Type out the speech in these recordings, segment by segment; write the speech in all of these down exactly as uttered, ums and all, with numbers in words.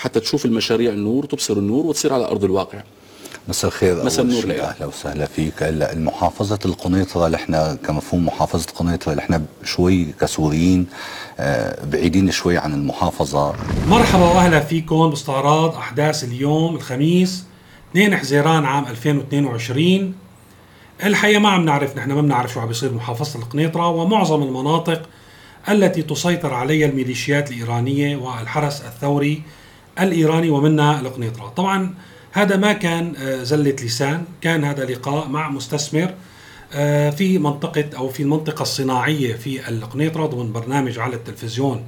حتى تشوف المشاريع النور وتبصر النور وتصير على أرض الواقع. مساء الخير. مساء النور لك. اهلا وسهلا فيك. هلا المحافظه القنيطره نحن كمفهوم محافظه القنيطره نحن شوي كسوريين بعيدين شوي عن المحافظه. مرحبا واهلا فيكم باستعراض احداث اليوم الخميس اثنين حزيران عام ألفين واثنين وعشرين. الحقيقه ما عم نعرف، نحن ما بنعرف شو عم بيصير بمحافظه القنيطره ومعظم المناطق التي تسيطر عليها الميليشيات الايرانيه والحرس الثوري الايراني ومنها القنيطره. طبعا هذا ما كان زلة لسان، كان هذا لقاء مع مستثمر في منطقة أو في المنطقة الصناعية في القنيطرة ضمن برنامج على التلفزيون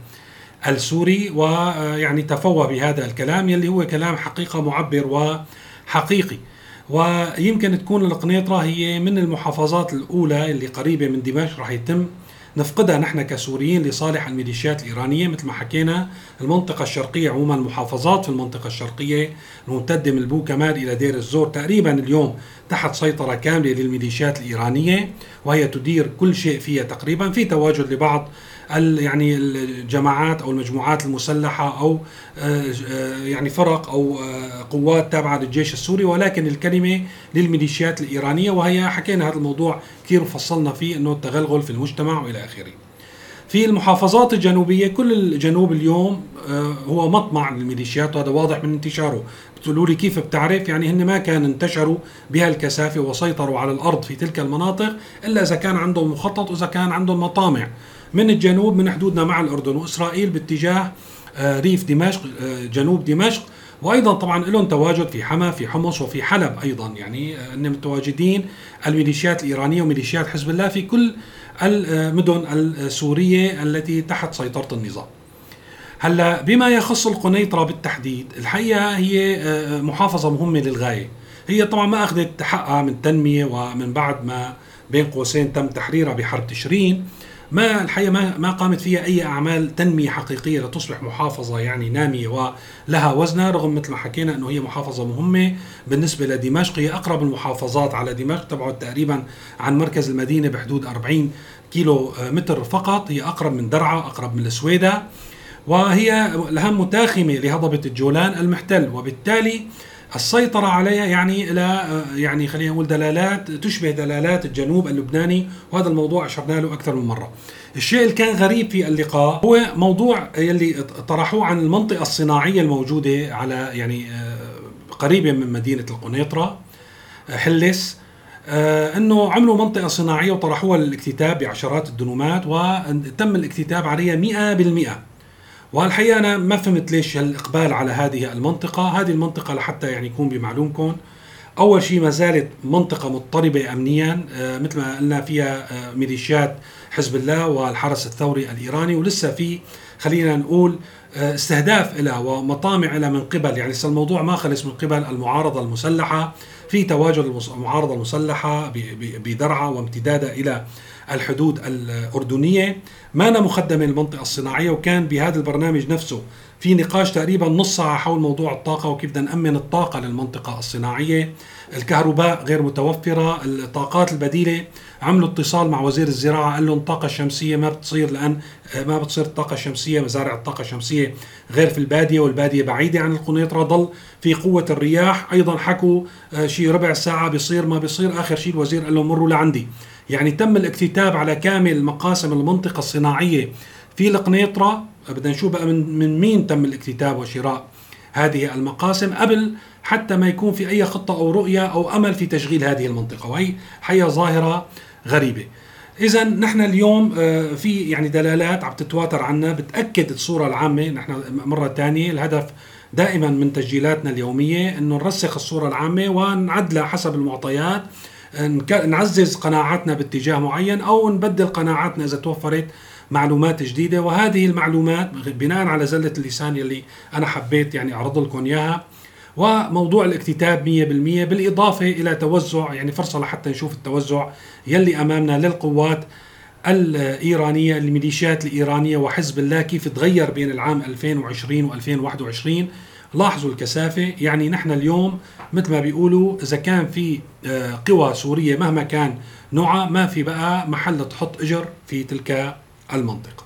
السوري، ويعني تفوه بهذا الكلام يلي هو كلام حقيقة معبر وحقيقي. ويمكن تكون القنيطرة هي من المحافظات الأولى اللي قريبة من دمشق راح يتم نفقدها نحن كسوريين لصالح الميليشيات الإيرانية. مثل ما حكينا المنطقة الشرقية عموما، المحافظات في المنطقة الشرقية الممتدة من البو كمال إلى دير الزور تقريبا اليوم تحت سيطرة كاملة للميليشيات الإيرانية، وهي تدير كل شيء فيها تقريبا، في تواجد لبعض يعني الجماعات أو المجموعات المسلحة أو يعني فرق أو قوات تابعة للجيش السوري، ولكن الكلمة للميليشيات الإيرانية. وهي حكينا هذا الموضوع كثير وفصلنا فيه أنه التغلغل في المجتمع وإلى آخره. في المحافظات الجنوبية كل الجنوب اليوم هو مطمع للميليشيات، وهذا واضح من انتشاره. بتقولوا لي كيف بتعرف؟ يعني هن ما كان انتشروا بهالكثافة وسيطروا على الأرض في تلك المناطق إلا إذا كان عندهم مخطط وإذا كان عندهم مطامع. من الجنوب من حدودنا مع الأردن وإسرائيل باتجاه ريف دمشق جنوب دمشق، وأيضا طبعا لهم تواجد في حما في حمص وفي حلب أيضا، يعني أن متواجدين الميليشيات الإيرانية وميليشيات حزب الله في كل المدن السورية التي تحت سيطرة النظام. هلا بما يخص القنيطرة بالتحديد، الحقيقة هي محافظة مهمة للغاية. هي طبعا ما أخذت حقها من تنمية، ومن بعد ما بين قوسين تم تحريرها بحرب تشرين ما الحقيقة ما, ما قامت فيها أي أعمال تنمية حقيقية لتصبح محافظة يعني نامية ولها وزنها، رغم مثل ما حكينا أنه هي محافظة مهمة بالنسبة لدمشق. هي أقرب المحافظات على دمشق، تبعد تقريبا عن مركز المدينة بحدود أربعين كيلو متر فقط. هي أقرب من درعا، أقرب من السويدة، وهي الأهم متاخمة لهضبة الجولان المحتل، وبالتالي السيطرة عليها يعني إلى يعني خلينا نقول دلالات تشبه دلالات الجنوب اللبناني، وهذا الموضوع أشرنا له أكثر من مرة. الشيء اللي كان غريب في اللقاء هو موضوع يلي طرحوه عن المنطقة الصناعية الموجودة على يعني قريبة من مدينة القنيطرة حلس، أنه عملوا منطقة صناعية وطرحوها للاكتتاب بعشرات الدنومات وتم الاكتتاب عليها مئة بالمئة. والحقيقة أنا ما فهمت ليش الإقبال على هذه المنطقة. هذه المنطقة لحتى يعني يكون بمعلومكم، أول شيء ما زالت منطقة مضطربة أمنيا، مثل ما قلنا فيها ميليشيات حزب الله والحرس الثوري الإيراني، ولسه في خلينا نقول استهداف لها ومطامع لها من قبل، يعني لسه الموضوع ما خلص، من قبل المعارضة المسلحة. في تواجد المعارضة المسلحة بدرعا وامتدادها إلى الحدود الأردنية. ما أنا مخدمة المنطقة الصناعية، وكان بهذا البرنامج نفسه في نقاش تقريبا نص ساعة حول موضوع الطاقة وكيف بدنا نأمن الطاقة للمنطقة الصناعية. الكهرباء غير متوفرة، الطاقات البديلة. عملوا اتصال مع وزير الزراعة قال لهم الطاقة الشمسية ما بتصير، لأن ما بتصير الطاقة الشمسية، مزارع الطاقة الشمسية غير في البادية، والبادية بعيدة عن القنيطرة، ضل في قوة الرياح. أيضا حكوا شي ربع ساعة بيصير ما بيصير، آخر شيء الوزير قال لهم مروا لعندي. يعني تم الاكتتاب على كامل مقاسم المنطقة الصناعية في القنيطرة. بدنا نشوف بقى من, من مين تم الاكتتاب وشراء هذه المقاسم قبل حتى ما يكون في أي خطة أو رؤية أو أمل في تشغيل هذه المنطقة، وهي حقيقة ظاهرة غريبة. إذا نحن اليوم في يعني دلالات عم تتواتر عنا بتأكد الصورة العامة. نحن مرة تانية الهدف دائما من تسجيلاتنا اليومية أنه نرسخ الصورة العامة ونعدلها حسب المعطيات، نعزز قناعاتنا باتجاه معين أو نبدل قناعاتنا إذا توفرت معلومات جديدة. وهذه المعلومات بناء على زلة اللسان اللي أنا حبيت يعني أعرض لكم إياها، وموضوع الاكتتاب مئة بالمئة بالإضافة إلى توزع، يعني فرصة لحتى نشوف التوزع يلي أمامنا للقوات الإيرانية، الميليشيات الإيرانية وحزب الله كيف تغير بين العام ألفين وعشرين وألفين وواحد وعشرين. لاحظوا الكثافة، يعني نحن اليوم مثل ما بيقولوا إذا كان في قوى سورية مهما كان نوعها ما في بقى محل تحط إجر في تلك المنطقة.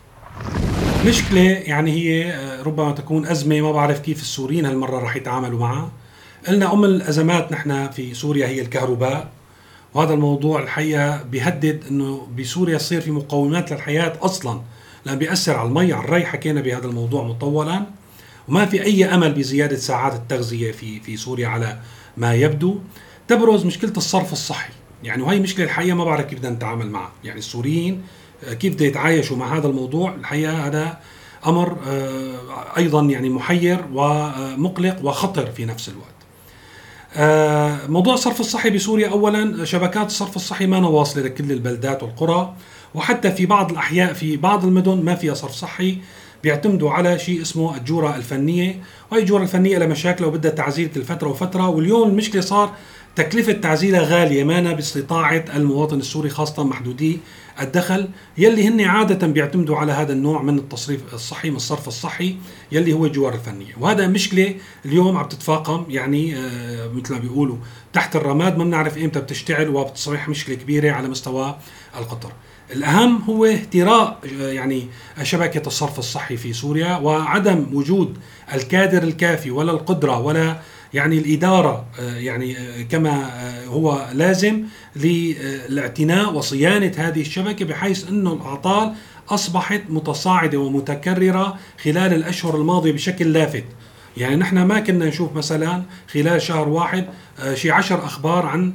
مشكلة يعني هي ربما تكون أزمة، ما بعرف كيف السوريين هالمرة رح يتعاملوا معها. قلنا أم الأزمات نحن في سوريا هي الكهرباء، وهذا الموضوع الحقيقة بيهدد أنه بسوريا يصير في مقومات للحياة أصلا، لأن بيأثر على المي، على الري. حكينا بهذا الموضوع مطولا، وما في أي أمل بزيادة ساعات التغذية في في سوريا على ما يبدو. تبرز مشكلة الصرف الصحي، يعني وهي مشكلة الحقيقة ما بعرف كيف بدنا نتعامل معها. يعني السوريين كيف بدهم يتعايشوا مع هذا الموضوع؟ الحقيقة هذا أمر أيضا يعني محير ومقلق وخطر في نفس الوقت. موضوع الصرف الصحي بسوريا، أولا شبكات الصرف الصحي ما واصلة لكل البلدات والقرى، وحتى في بعض الأحياء في بعض المدن ما فيها صرف صحي، بيعتمدوا على شيء اسمه الجورة الفنية، وهي الجورة الفنية لها مشاكل وبدها تعزيل كل فترة وفترة. واليوم المشكلة صار تكلفة تعزيلها غالية، مانا باستطاعة المواطن السوري خاصة محدودي الدخل، يلي هن عادة بيعتمدوا على هذا النوع من التصريف الصحي، من الصرف الصحي يلي هو الجوار الفنية. وهذا مشكلة اليوم عم تتفاقم، يعني مثل ما بيقولوا تحت الرماد، ما بنعرف امتى بتشتعل، وبتصبح مشكلة كبيرة على مستوى القطر. الأهم هو اهتراء يعني شبكة الصرف الصحي في سوريا، وعدم وجود الكادر الكافي ولا القدرة ولا يعني الإدارة يعني كما هو لازم للاعتناء وصيانة هذه الشبكة، بحيث أنه الأعطال أصبحت متصاعدة ومتكررة خلال الأشهر الماضية بشكل لافت. يعني نحن ما كنا نشوف مثلا خلال شهر واحد شي عشر أخبار عن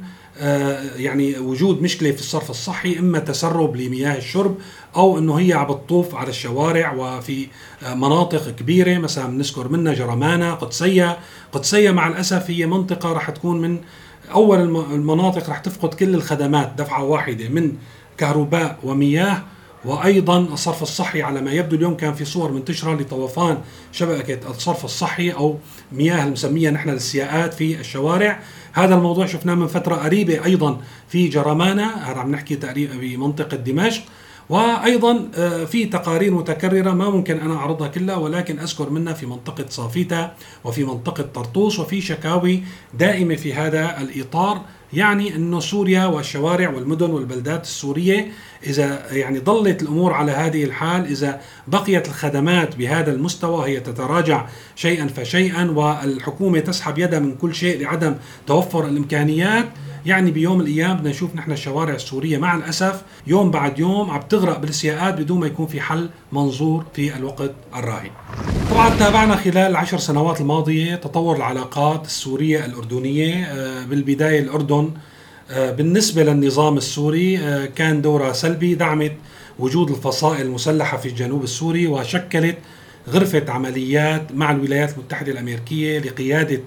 يعني وجود مشكلة في الصرف الصحي، إما تسرب لمياه الشرب أو أنه هي عم بتطوف على الشوارع وفي مناطق كبيرة. مثلا بنذكر منها جرمانة، قدسية. قدسية مع الأسف هي منطقة رح تكون من أول المناطق رح تفقد كل الخدمات دفعة واحدة، من كهرباء ومياه وأيضا الصرف الصحي على ما يبدو. اليوم كان في صور منتشرة لطوفان شبكة الصرف الصحي أو مياه المسمية نحن للسياقات في الشوارع. هذا الموضوع شفناه من فترة قريبة أيضا في جرمانة، عم نحكي تقريبا بمنطقة دمشق. وأيضا في تقارير متكررة ما ممكن أنا أعرضها كلها، ولكن أذكر منها في منطقة صافيتا وفي منطقة طرطوس، وفي شكاوي دائمة في هذا الإطار. يعني أنه سوريا والشوارع والمدن والبلدات السورية إذا يعني ظلت الأمور على هذه الحال، إذا بقيت الخدمات بهذا المستوى، هي تتراجع شيئا فشيئا، والحكومة تسحب يدها من كل شيء لعدم توفر الإمكانيات. يعني بيوم الأيام بدنا نشوف نحن الشوارع السورية مع الأسف يوم بعد يوم عم تغرق بالسياقات بدون ما يكون في حل منظور في الوقت الراهن. طبعا تابعنا خلال العشر سنوات الماضية تطور العلاقات السورية الأردنية. بالبداية الأردن بالنسبة للنظام السوري كان دورها سلبي، دعمت وجود الفصائل المسلحة في الجنوب السوري، وشكلت غرفة عمليات مع الولايات المتحدة الأمريكية لقيادة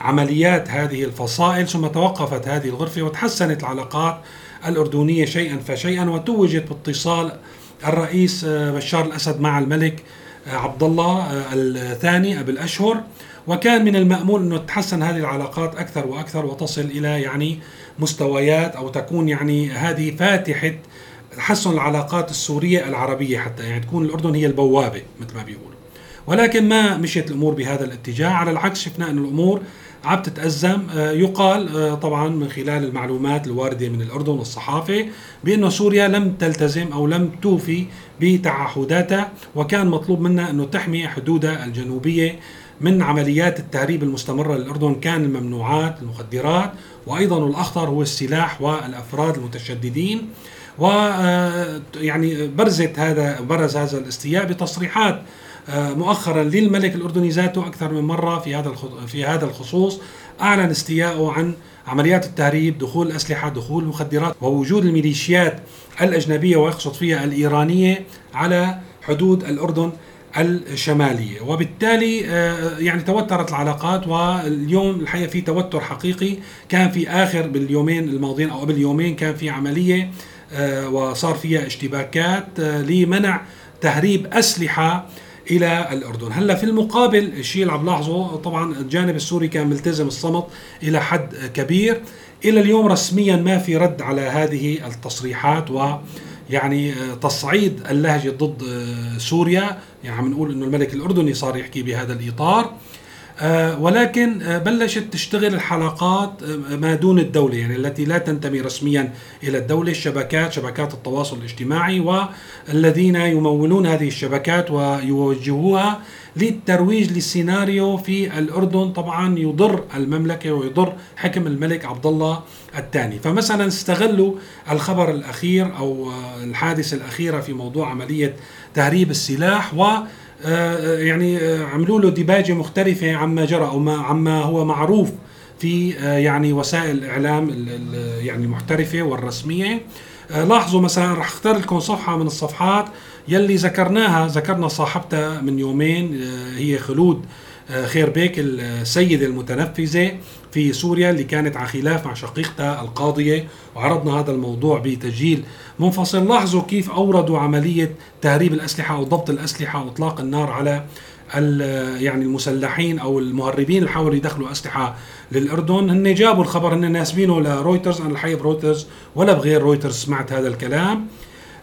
عمليات هذه الفصائل. ثم توقفت هذه الغرفة وتحسنت العلاقات الأردنية شيئا فشيئا، وتوجت باتصال الرئيس بشار الأسد مع الملك عبد الله الثاني قبل أشهر، وكان من المأمول أنه تتحسن هذه العلاقات أكثر وأكثر وتصل إلى يعني مستويات، أو تكون يعني هذه فاتحة تحسن العلاقات السورية العربية، حتى يعني تكون الأردن هي البوابة مثل ما بيقولوا. ولكن ما مشيت الأمور بهذا الاتجاه، على العكس شفنا أن الأمور عم تتأزم. يقال طبعا من خلال المعلومات الواردة من الأردن والصحافة بأن سوريا لم تلتزم أو لم توفي بتعهداتها، وكان مطلوب منها أنه تحمي حدودها الجنوبية من عمليات التهريب المستمرة للأردن. كان الممنوعات، المخدرات، وأيضا والأخطر هو السلاح والأفراد المتشددين. ويعني برزت هذا برز هذا الاستياء بتصريحات مؤخرا للملك الأردني ذاته أكثر من مرة في هذا في هذا الخصوص. أعلن استياءه عن عمليات التهريب، دخول الأسلحة، دخول المخدرات، ووجود الميليشيات الأجنبية ويقصد فيها الإيرانية على حدود الأردن الشمالية. وبالتالي يعني توترت العلاقات، واليوم الحقيقة في توتر حقيقي. كان في آخر باليومين الماضيين أو قبل يومين كان في عملية وصار فيها اشتباكات لمنع تهريب أسلحة إلى الأردن. هلا في المقابل الشيء اللي عم لاحظه طبعا الجانب السوري كان ملتزم الصمت إلى حد كبير. إلى اليوم رسميا ما في رد على هذه التصريحات، ويعني تصعيد اللهجة ضد سوريا. يعني عم نقول إنه الملك الأردني صار يحكي بهذا الإطار. ولكن بلشت تشتغل الحلقات ما دون الدولة، يعني التي لا تنتمي رسميا إلى الدولة، الشبكات، شبكات التواصل الاجتماعي، والذين يمولون هذه الشبكات ويوجهوها للترويج للسيناريو في الأردن طبعا يضر المملكة ويضر حكم الملك عبد الله الثاني. فمثلا استغلوا الخبر الأخير أو الحادث الأخيرة في موضوع عملية تهريب السلاح و يعني عملوا له ديباجة مختلفة عما جرى أو عما هو معروف في يعني وسائل الإعلام يعني المحترفة والرسمية. لاحظوا مثلا، رح اختار لكم صفحة من الصفحات يلي ذكرناها، ذكرنا صاحبتها من يومين، هي خلود خير بيك السيدة المتنفذة في سوريا اللي كانت على خلاف مع شقيقتها القاضية، وعرضنا هذا الموضوع بتسجيل منفصل. لاحظوا كيف أوردوا عملية تهريب الأسلحة أو ضبط الأسلحة وإطلاق النار على يعني المسلحين أو المهربين اللي حاولوا يدخلوا أسلحة للأردن. هن جابوا الخبر، هن ناسبينه لرويترز، أنا الحقيقة برويترز ولا بغير رويترز سمعت هذا الكلام.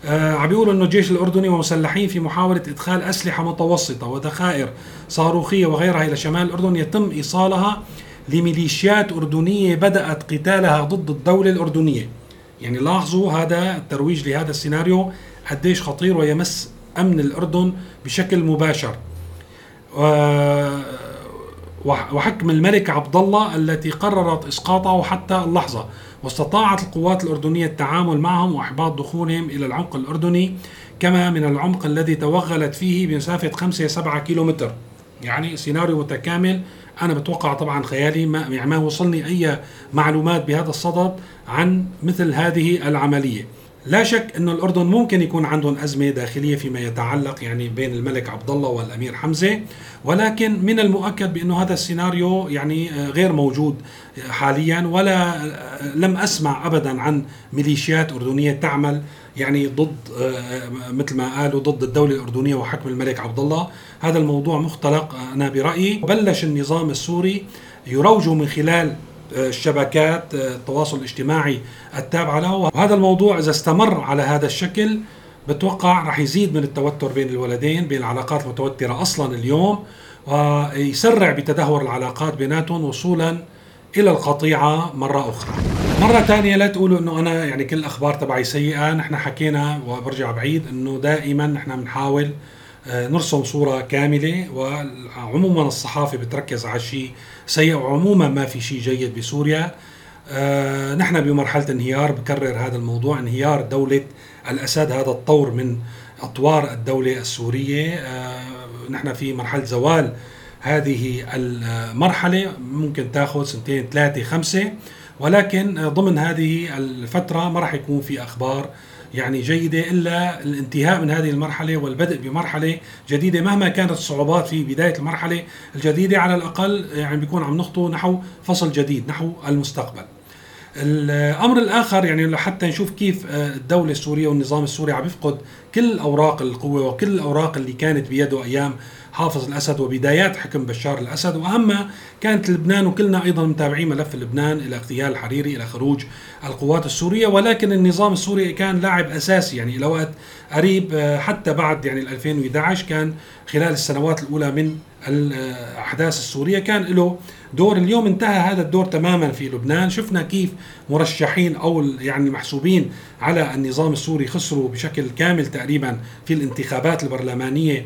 آه عم بيقولوا انه الجيش الاردني ومسلحين في محاوله ادخال اسلحه متوسطه وذخائر صاروخيه وغيرها الى شمال الاردن يتم ايصالها لميليشيات اردنيه بدات قتالها ضد الدوله الاردنيه. يعني لاحظوا هذا الترويج لهذا السيناريو قديش خطير ويمس امن الاردن بشكل مباشر. آه وحكم الملك عبد الله التي قررت اسقاطه حتى اللحظه، واستطاعت القوات الأردنية التعامل معهم وإحباط دخولهم إلى العمق الأردني كما من العمق الذي توغلت فيه بمسافة خمسة إلى سبعة كيلومتر. يعني سيناريو متكامل، أنا بتوقع طبعا خيالي، ما يعني ما وصلني أي معلومات بهذا الصدد عن مثل هذه العملية. لا شك أن الأردن ممكن يكون عندهم أزمة داخلية فيما يتعلق يعني بين الملك عبد الله والأمير حمزة، ولكن من المؤكد بأنه هذا السيناريو يعني غير موجود حاليا، ولا لم أسمع أبدا عن ميليشيات أردنية تعمل يعني ضد مثل ما قالوا ضد الدولة الأردنية وحكم الملك عبد الله. هذا الموضوع مختلق أنا برأيي. بلش النظام السوري يروج من خلال الشبكات التواصل الاجتماعي التابعة له، وهذا الموضوع إذا استمر على هذا الشكل بتوقع رح يزيد من التوتر بين الولدين، بين العلاقات المتوترة أصلا اليوم، ويسرع بتدهور العلاقات بيناتهم وصولا إلى القطيعة مرة أخرى. مرة تانية لا تقولوا أنه أنا يعني كل الأخبار تبعي سيئة، نحن حكينا وبرجع بعيد أنه دائما نحن بنحاول نرسم صورة كاملة، وعموما الصحافة بتركز على شيء سيء وعموما ما في شيء جيد بسوريا. أه نحن بمرحلة انهيار، بكرر هذا الموضوع، انهيار دولة الأسد، هذا الطور من أطوار الدولة السورية. أه نحن في مرحلة زوال هذه المرحلة، ممكن تاخذ سنتين ثلاثة خمسة، ولكن ضمن هذه الفترة ما راح يكون في أخبار يعني جيدة إلا الانتهاء من هذه المرحلة والبدء بمرحلة جديدة مهما كانت الصعوبات في بداية المرحلة الجديدة. على الأقل يعني بيكون عم نخطو نحو فصل جديد نحو المستقبل. الأمر الآخر يعني لحتى نشوف كيف الدولة السورية والنظام السوري عم يفقد كل أوراق القوة وكل الأوراق اللي كانت بيده أيام حافظ الأسد وبدايات حكم بشار الأسد، وأهمها كانت لبنان، وكلنا أيضا متابعين ملف لبنان إلى اغتيال الحريري إلى خروج القوات السورية. ولكن النظام السوري كان لاعب أساسي يعني إلى وقت قريب، حتى بعد يعني ألفين وأحد عشر كان خلال السنوات الأولى من الأحداث السورية كان له دور. اليوم انتهى هذا الدور تماما في لبنان، شفنا كيف مرشحين أو يعني محسوبين على النظام السوري خسروا بشكل كامل تقريبا في الانتخابات البرلمانية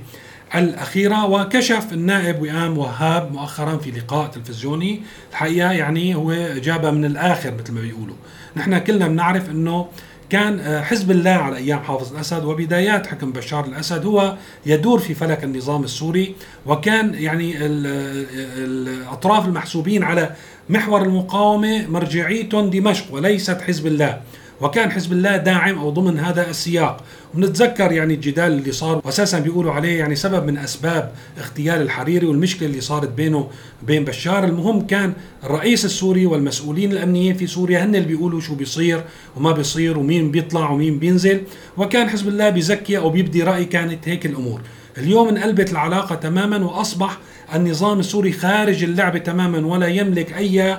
الأخيرة. وكشف النائب وئام وهاب مؤخرا في لقاء تلفزيوني الحقيقة يعني هو جابها من الآخر مثل ما بيقولوا. نحن كلنا بنعرف أنه كان حزب الله على أيام حافظ الأسد وبدايات حكم بشار الأسد هو يدور في فلك النظام السوري، وكان يعني الأطراف المحسوبين على محور المقاومة مرجعيتهم دمشق وليست حزب الله، وكان حزب الله داعم أو ضمن هذا السياق. ونتذكر يعني الجدال اللي صار، وأساسا بيقولوا عليه يعني سبب من أسباب اغتيال الحريري والمشكلة اللي صارت بينه بين بشار. المهم كان الرئيس السوري والمسؤولين الأمنيين في سوريا هن اللي بيقولوا شو بيصير وما بيصير ومين بيطلع ومين بينزل، وكان حزب الله بيزكي أو بيبدي رأي. كانت هيك الأمور. اليوم انقلبت العلاقة تماما، وأصبح النظام السوري خارج اللعبة تماما ولا يملك أي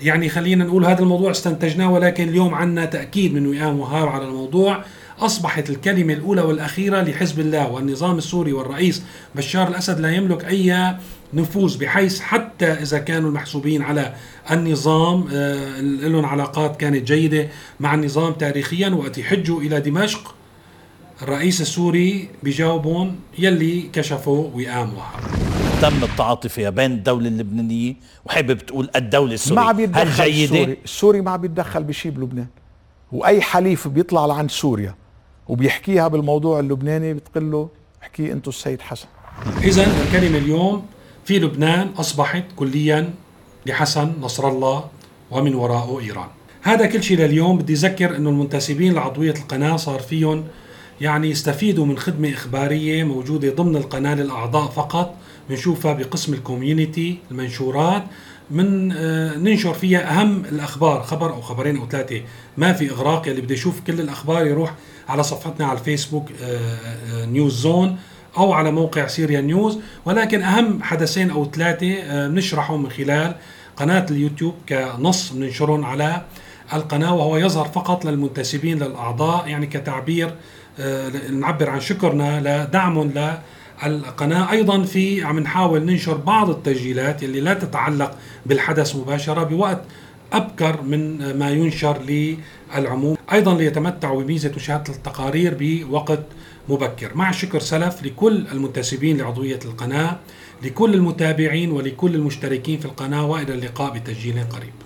يعني خلينا نقول هذا الموضوع استنتجناه، ولكن اليوم عنا تأكيد من وئام وهاب على الموضوع. أصبحت الكلمة الأولى والأخيرة لحزب الله، والنظام السوري والرئيس بشار الأسد لا يملك أي نفوذ، بحيث حتى إذا كانوا المحسوبين على النظام لهم علاقات كانت جيدة مع النظام تاريخيا، وقت يحجوا إلى دمشق الرئيس السوري بجاوبون يلي كشفوا وئام وهاب. تم التعاطي فيها بين الدولة اللبنانية وحابب تقول الدولة السورية، هل جيدة؟ السوري ما بيتدخل بشيء بلبنان، وأي حليف بيطلع لعند سوريا وبيحكيها بالموضوع اللبناني بتقول له احكي انتو السيد حسن. إذا الكلمة اليوم في لبنان أصبحت كليا لحسن نصر الله ومن وراءه إيران. هذا كل شيء لليوم. بدي أذكر أنه المنتسبين لعضوية القناة صار فيهم يعني يستفيدوا من خدمة إخبارية موجودة ضمن القناة للأعضاء فقط، بنشوفها بقسم الكوميونيتي المنشورات، من آه ننشر فيها أهم الأخبار، خبر أو خبرين أو ثلاثة، ما في إغراق. اللي بده يشوف كل الأخبار يروح على صفحتنا على الفيسبوك آه آه نيوز زون أو على موقع سيريا نيوز، ولكن أهم حدثين أو ثلاثة آه بنشرحهم من خلال قناة اليوتيوب كنص، بننشرهم على القناة، وهو يظهر فقط للمنتسبين للأعضاء، يعني كتعبير آه نعبر عن شكرنا لدعمهم ل القناة. أيضا في عم نحاول ننشر بعض التسجيلات اللي لا تتعلق بالحدث مباشرة بوقت أبكر من ما ينشر للعموم، أيضا ليتمتعوا بميزة مشاهدة التقارير بوقت مبكر. مع الشكر سلف لكل المنتسبين لعضوية القناة، لكل المتابعين ولكل المشتركين في القناة، وإلى اللقاء بتسجيل قريب.